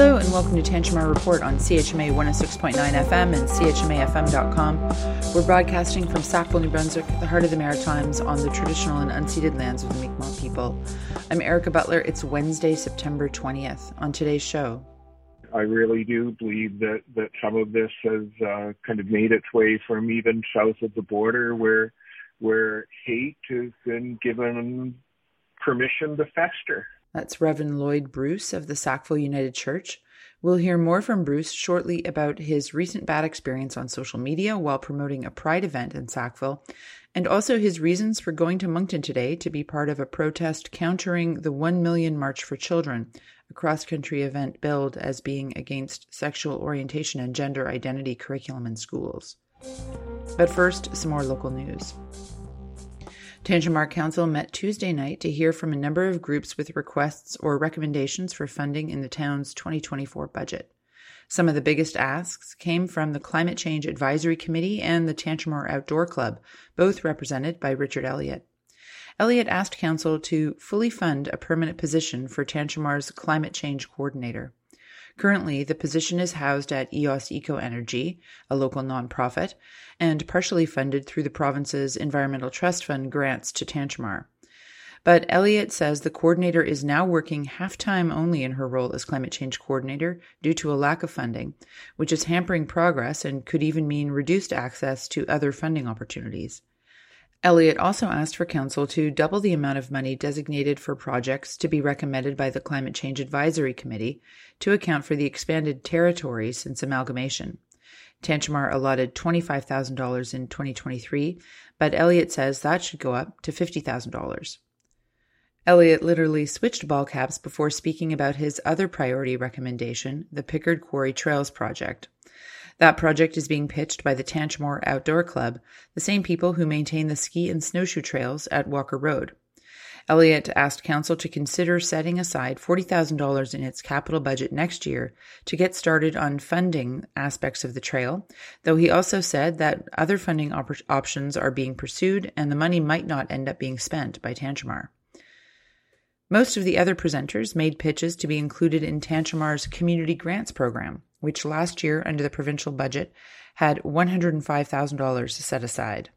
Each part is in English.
Hello and welcome to Tantramar Report on CHMA 106.9 FM and chmafm.com. We're broadcasting from Sackville, New Brunswick, the heart of the Maritimes, on the traditional and unceded lands of the Mi'kmaq people. I'm Erica Butler. It's Wednesday, September 20th. On today's show, I really do believe that some of this has kind of made its way from even south of the border where hate has been given permission to fester. That's Reverend Lloyd Bruce of the Sackville United Church. We'll hear more from Bruce shortly about his recent bad experience on social media while promoting a Pride event in Sackville, and also his reasons for going to Moncton today to be part of a protest countering the 1 Million March for Children, a cross-country event billed as being against sexual orientation and gender identity curriculum in schools. But first, some more local news. Tantramar Council met Tuesday night to hear from a number of groups with requests or recommendations for funding in the town's 2024 budget. Some of the biggest asks came from the Climate Change Advisory Committee and the Tanchamore Outdoor Club, both represented by Richard Elliott. Elliott asked Council to fully fund a permanent position for Tantramar's Climate Change Coordinator. Currently, the position is housed at EOS Eco Energy, a local nonprofit, and partially funded through the province's Environmental Trust Fund grants to Tantramar. But Elliott says the coordinator is now working half-time only in her role as climate change coordinator due to a lack of funding, which is hampering progress and could even mean reduced access to other funding opportunities. Elliott also asked for Council to double the amount of money designated for projects to be recommended by the Climate Change Advisory Committee to account for the expanded territory since amalgamation. Tantramar allotted $25,000 in 2023, but Elliott says that should go up to $50,000. Elliott literally switched ball caps before speaking about his other priority recommendation, the Pickard Quarry Trails Project. That project is being pitched by the Tantramar Outdoor Club, the same people who maintain the ski and snowshoe trails at Walker Road. Elliott asked Council to consider setting aside $40,000 in its capital budget next year to get started on funding aspects of the trail, though he also said that other funding options are being pursued and the money might not end up being spent by Tantramar. Most of the other presenters made pitches to be included in Tantramar's Community Grants Program, which last year under the provincial budget had $105,000 set aside.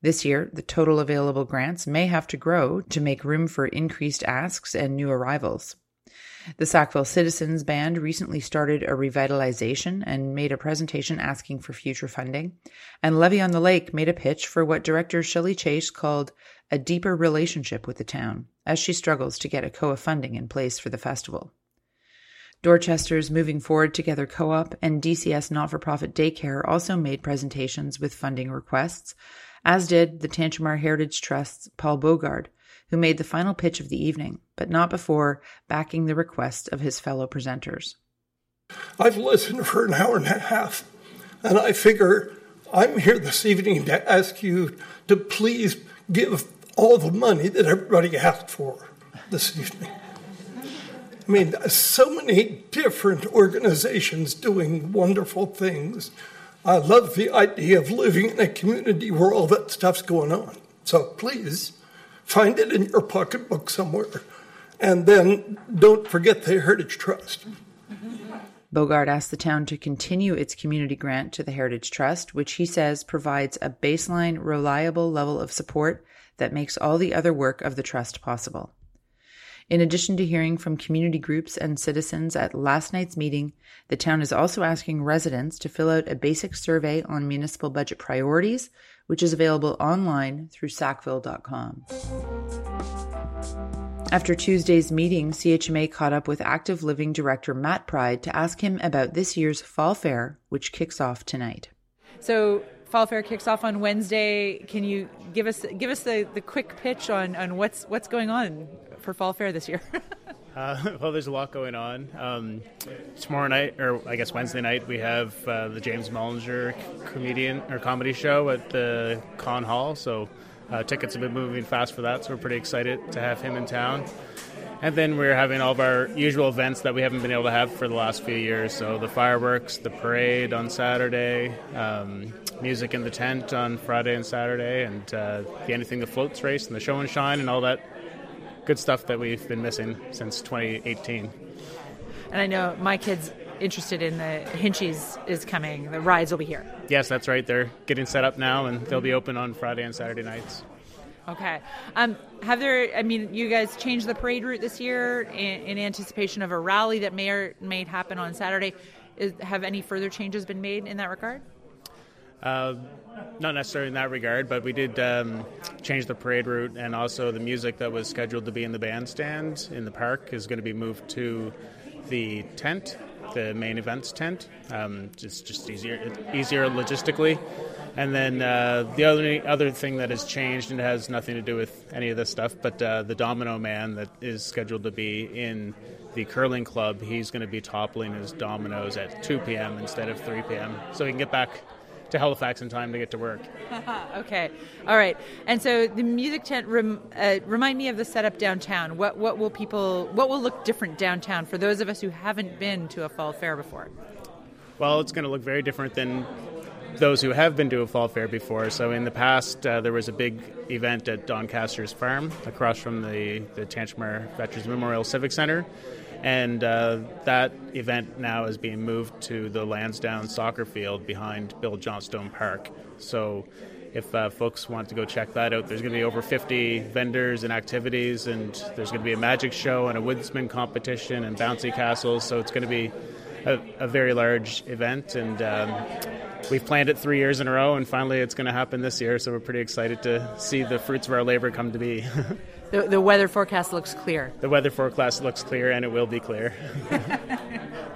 This year, the total available grants may have to grow to make room for increased asks and new arrivals. The Sackville Citizens Band recently started a revitalization and made a presentation asking for future funding, and Levy on the Lake made a pitch for what director Shelley Chase called a deeper relationship with the town, as she struggles to get a COA funding in place for the festival. Dorchester's Moving Forward Together Co-op and DCS Not-for-Profit Daycare also made presentations with funding requests, as did the Tantramar Heritage Trust's Paul Bogard, who made the final pitch of the evening, but not before backing the requests of his fellow presenters. I've listened for an hour and a half, and I figure I'm here this evening to ask you to please give all the money that everybody asked for this evening. I mean, so many different organizations doing wonderful things. I love the idea of living in a community where all that stuff's going on. So please, find it in your pocketbook somewhere. And then don't forget the Heritage Trust. Bogard asked the town to continue its community grant to the Heritage Trust, which he says provides a baseline, reliable level of support that makes all the other work of the trust possible. In addition to hearing from community groups and citizens at last night's meeting, the town is also asking residents to fill out a basic survey on municipal budget priorities, which is available online through sackville.com. After Tuesday's meeting, CHMA caught up with Active Living Director Matt Pride to ask him about this year's Fall Fair, which kicks off tonight. So Fall Fair kicks off on Wednesday. Can you give us the quick pitch on what's going on for Fall Fair this year? Well, there's a lot going on. Tomorrow night, or I guess Wednesday night, we have the James Mullinger comedy show at the Conn Hall. So tickets have been moving fast for that, so we're pretty excited to have him in town. And then we're having all of our usual events that we haven't been able to have for the last few years. So the fireworks, the parade on Saturday, music in the tent on Friday and Saturday, and the Anything That Floats race and the Show and Shine and all that good stuff that we've been missing since 2018. And I know my kids interested in the Hinchies is coming. The rides will be here. Yes, that's right. They're getting set up now, and they'll be open on Friday and Saturday nights. Okay. You guys changed the parade route this year in anticipation of a rally that may or may happen on Saturday. Have any further changes been made in that regard? Not necessarily in that regard, but we did change the parade route, and also the music that was scheduled to be in the bandstand in the park is going to be moved to the tent, the main events tent. It's just easier logistically. And then the other thing that has changed, and it has nothing to do with any of this stuff, but the Domino Man that is scheduled to be in the curling club, he's going to be toppling his dominoes at 2 p.m. instead of 3 p.m. so he can get back to Halifax in time to get to work. Okay. All right. And so the music tent, remind me of the setup downtown. What will look different downtown for those of us who haven't been to a fall fair before? Well, it's going to look very different than those who have been to a fall fair before. So in the past, there was a big event at Doncaster's farm across from the Tantramar Veterans Memorial Civic Center. And that event now is being moved to the Lansdowne soccer field behind Bill Johnstone Park. So if folks want to go check that out, there's going to be over 50 vendors and activities, and there's going to be a magic show and a woodsman competition and bouncy castles. So it's going to be a very large event, and we've planned it 3 years in a row, and finally it's going to happen this year. So we're pretty excited to see the fruits of our labor come to be. The weather forecast looks clear. The weather forecast looks clear, and it will be clear.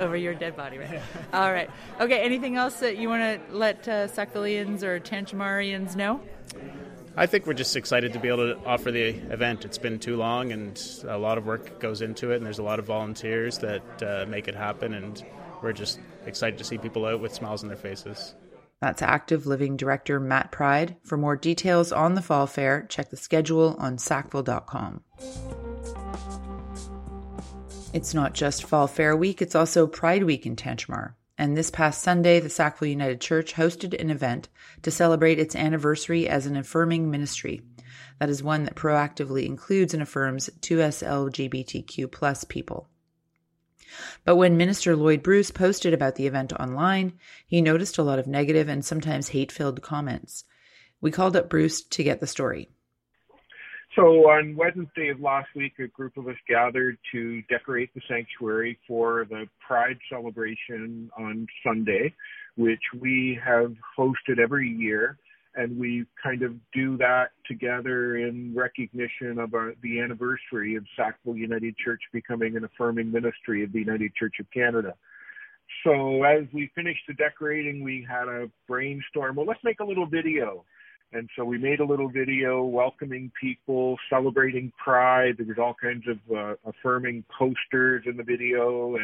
Over your dead body, right? Yeah. All right. Okay, anything else that you want to let Sackvillians or Tantramarians know? I think we're just excited to be able to offer the event. It's been too long, and a lot of work goes into it, and there's a lot of volunteers that make it happen, and we're just excited to see people out with smiles on their faces. That's Active Living Director Matt Pride. For more details on the Fall Fair, check the schedule on sackville.com. It's not just Fall Fair Week, it's also Pride Week in Tantramar. And this past Sunday, the Sackville United Church hosted an event to celebrate its anniversary as an affirming ministry. That is one that proactively includes and affirms 2SLGBTQ+ people. But when Minister Lloyd Bruce posted about the event online, he noticed a lot of negative and sometimes hate-filled comments. We called up Bruce to get the story. So on Wednesday of last week, a group of us gathered to decorate the sanctuary for the Pride celebration on Sunday, which we have hosted every year. And we kind of do that together in recognition of the anniversary of Sackville United Church becoming an affirming ministry of the United Church of Canada. So as we finished the decorating, we had a brainstorm. Well, let's make a little video. And so we made a little video welcoming people, celebrating Pride. There was all kinds of affirming posters in the video,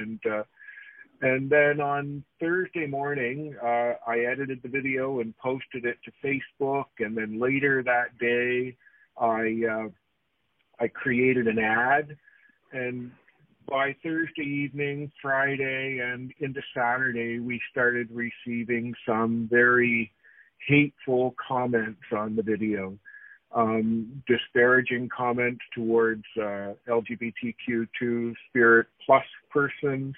And then on Thursday morning, I edited the video and posted it to Facebook. And then later that day, I created an ad. And by Thursday evening, Friday, and into Saturday, we started receiving some very hateful comments on the video, disparaging comments towards LGBTQ2 spirit plus persons.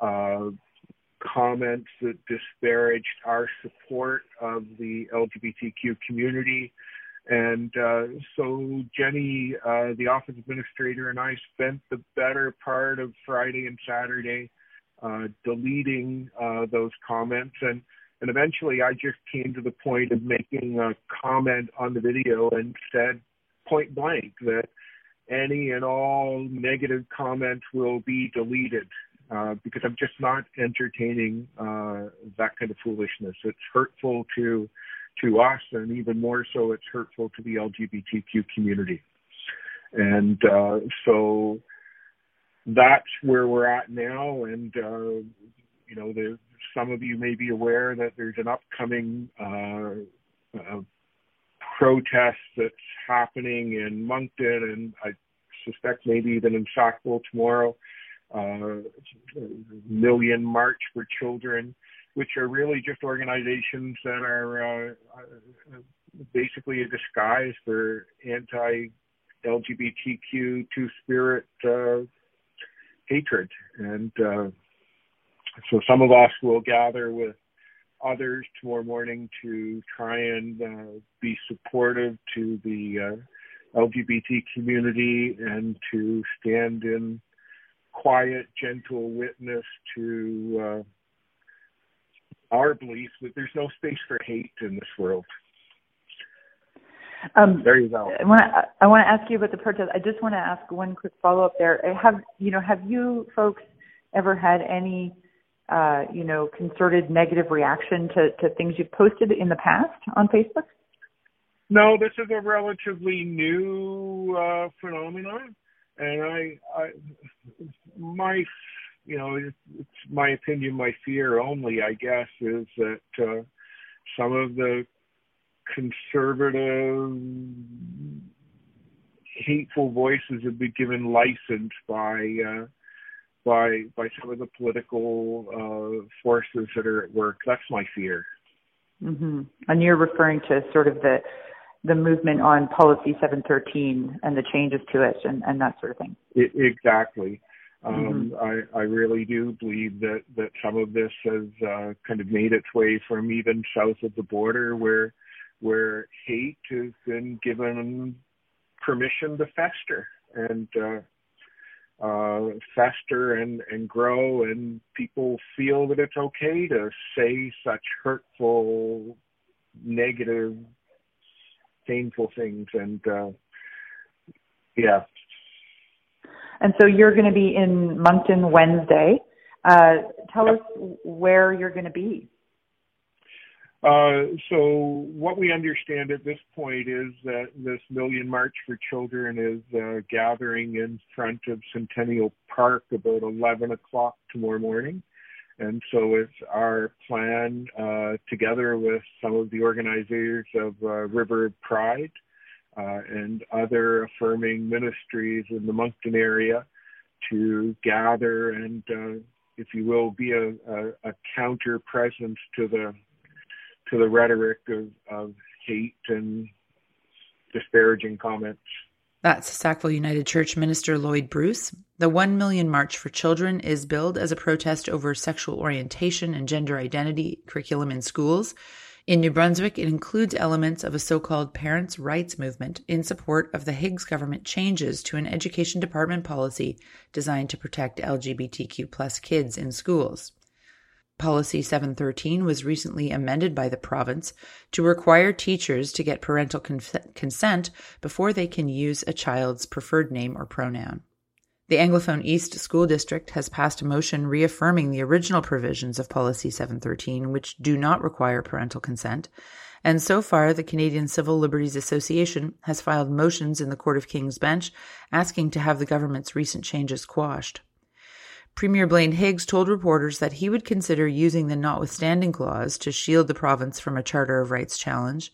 Comments that disparaged our support of the LGBTQ community. And so Jenny, the office administrator, and I spent the better part of Friday and Saturday deleting those comments. And eventually I just came to the point of making a comment on the video and said point blank that any and all negative comments will be deleted. Because I'm just not entertaining that kind of foolishness. It's hurtful to us, and even more so, it's hurtful to the LGBTQ community. And so that's where we're at now. And some of you may be aware that there's an upcoming protest that's happening in Moncton, and I suspect maybe even in Sackville tomorrow. Million March for Children, which are really just organizations that are basically a disguise for anti-LGBTQ two-spirit hatred. And so some of us will gather with others tomorrow morning to try and be supportive to the LGBT community and to stand in quiet, gentle witness to our belief that there's no space for hate in this world. There you go. I want to ask you about the protest. I just want to ask one quick follow-up there. Have you folks ever had any concerted negative reaction to things you've posted in the past on Facebook? No, this is a relatively new phenomenon, and it's my opinion, my fear only, I guess, is that some of the conservative, hateful voices have been given license by some of the political forces that are at work. That's my fear. Mm-hmm. And you're referring to sort of the movement on Policy 713 and the changes to it and that sort of thing. Exactly. Mm-hmm. I really do believe that some of this has kind of made its way from even south of the border where hate has been given permission to fester and and grow, and people feel that it's okay to say such hurtful, negative, painful things. And yeah. And so you're going to be in Moncton Wednesday. Tell us where you're going to be. So what we understand at this point is that this Million March for Children is gathering in front of Centennial Park about 11 o'clock tomorrow morning. And so it's our plan, together with some of the organizers of River of Pride, and other affirming ministries in the Moncton area, to gather and, if you will, be a counter presence to the rhetoric of hate and disparaging comments. That's Sackville United Church minister Lloyd Bruce. The 1 Million March for Children is billed as a protest over sexual orientation and gender identity curriculum in schools. In New Brunswick, it includes elements of a so-called parents' rights movement in support of the Higgs government changes to an education department policy designed to protect LGBTQ+ kids in schools. Policy 713 was recently amended by the province to require teachers to get parental consent before they can use a child's preferred name or pronoun. The Anglophone East School District has passed a motion reaffirming the original provisions of Policy 713, which do not require parental consent, and so far the Canadian Civil Liberties Association has filed motions in the Court of King's Bench asking to have the government's recent changes quashed. Premier Blaine Higgs told reporters that he would consider using the notwithstanding clause to shield the province from a Charter of Rights challenge.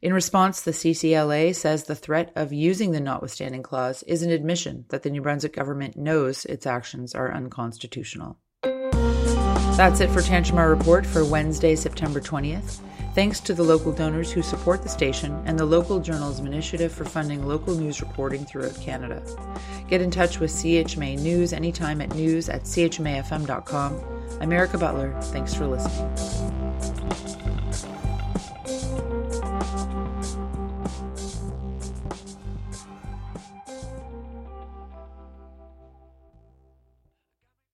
In response, the CCLA says the threat of using the notwithstanding clause is an admission that the New Brunswick government knows its actions are unconstitutional. That's it for Tantramar Report for Wednesday, September 20th. Thanks to the local donors who support the station and the Local Journalism Initiative for funding local news reporting throughout Canada. Get in touch with CHMA News anytime at news@chmafm.com. I'm Erica Butler. Thanks for listening.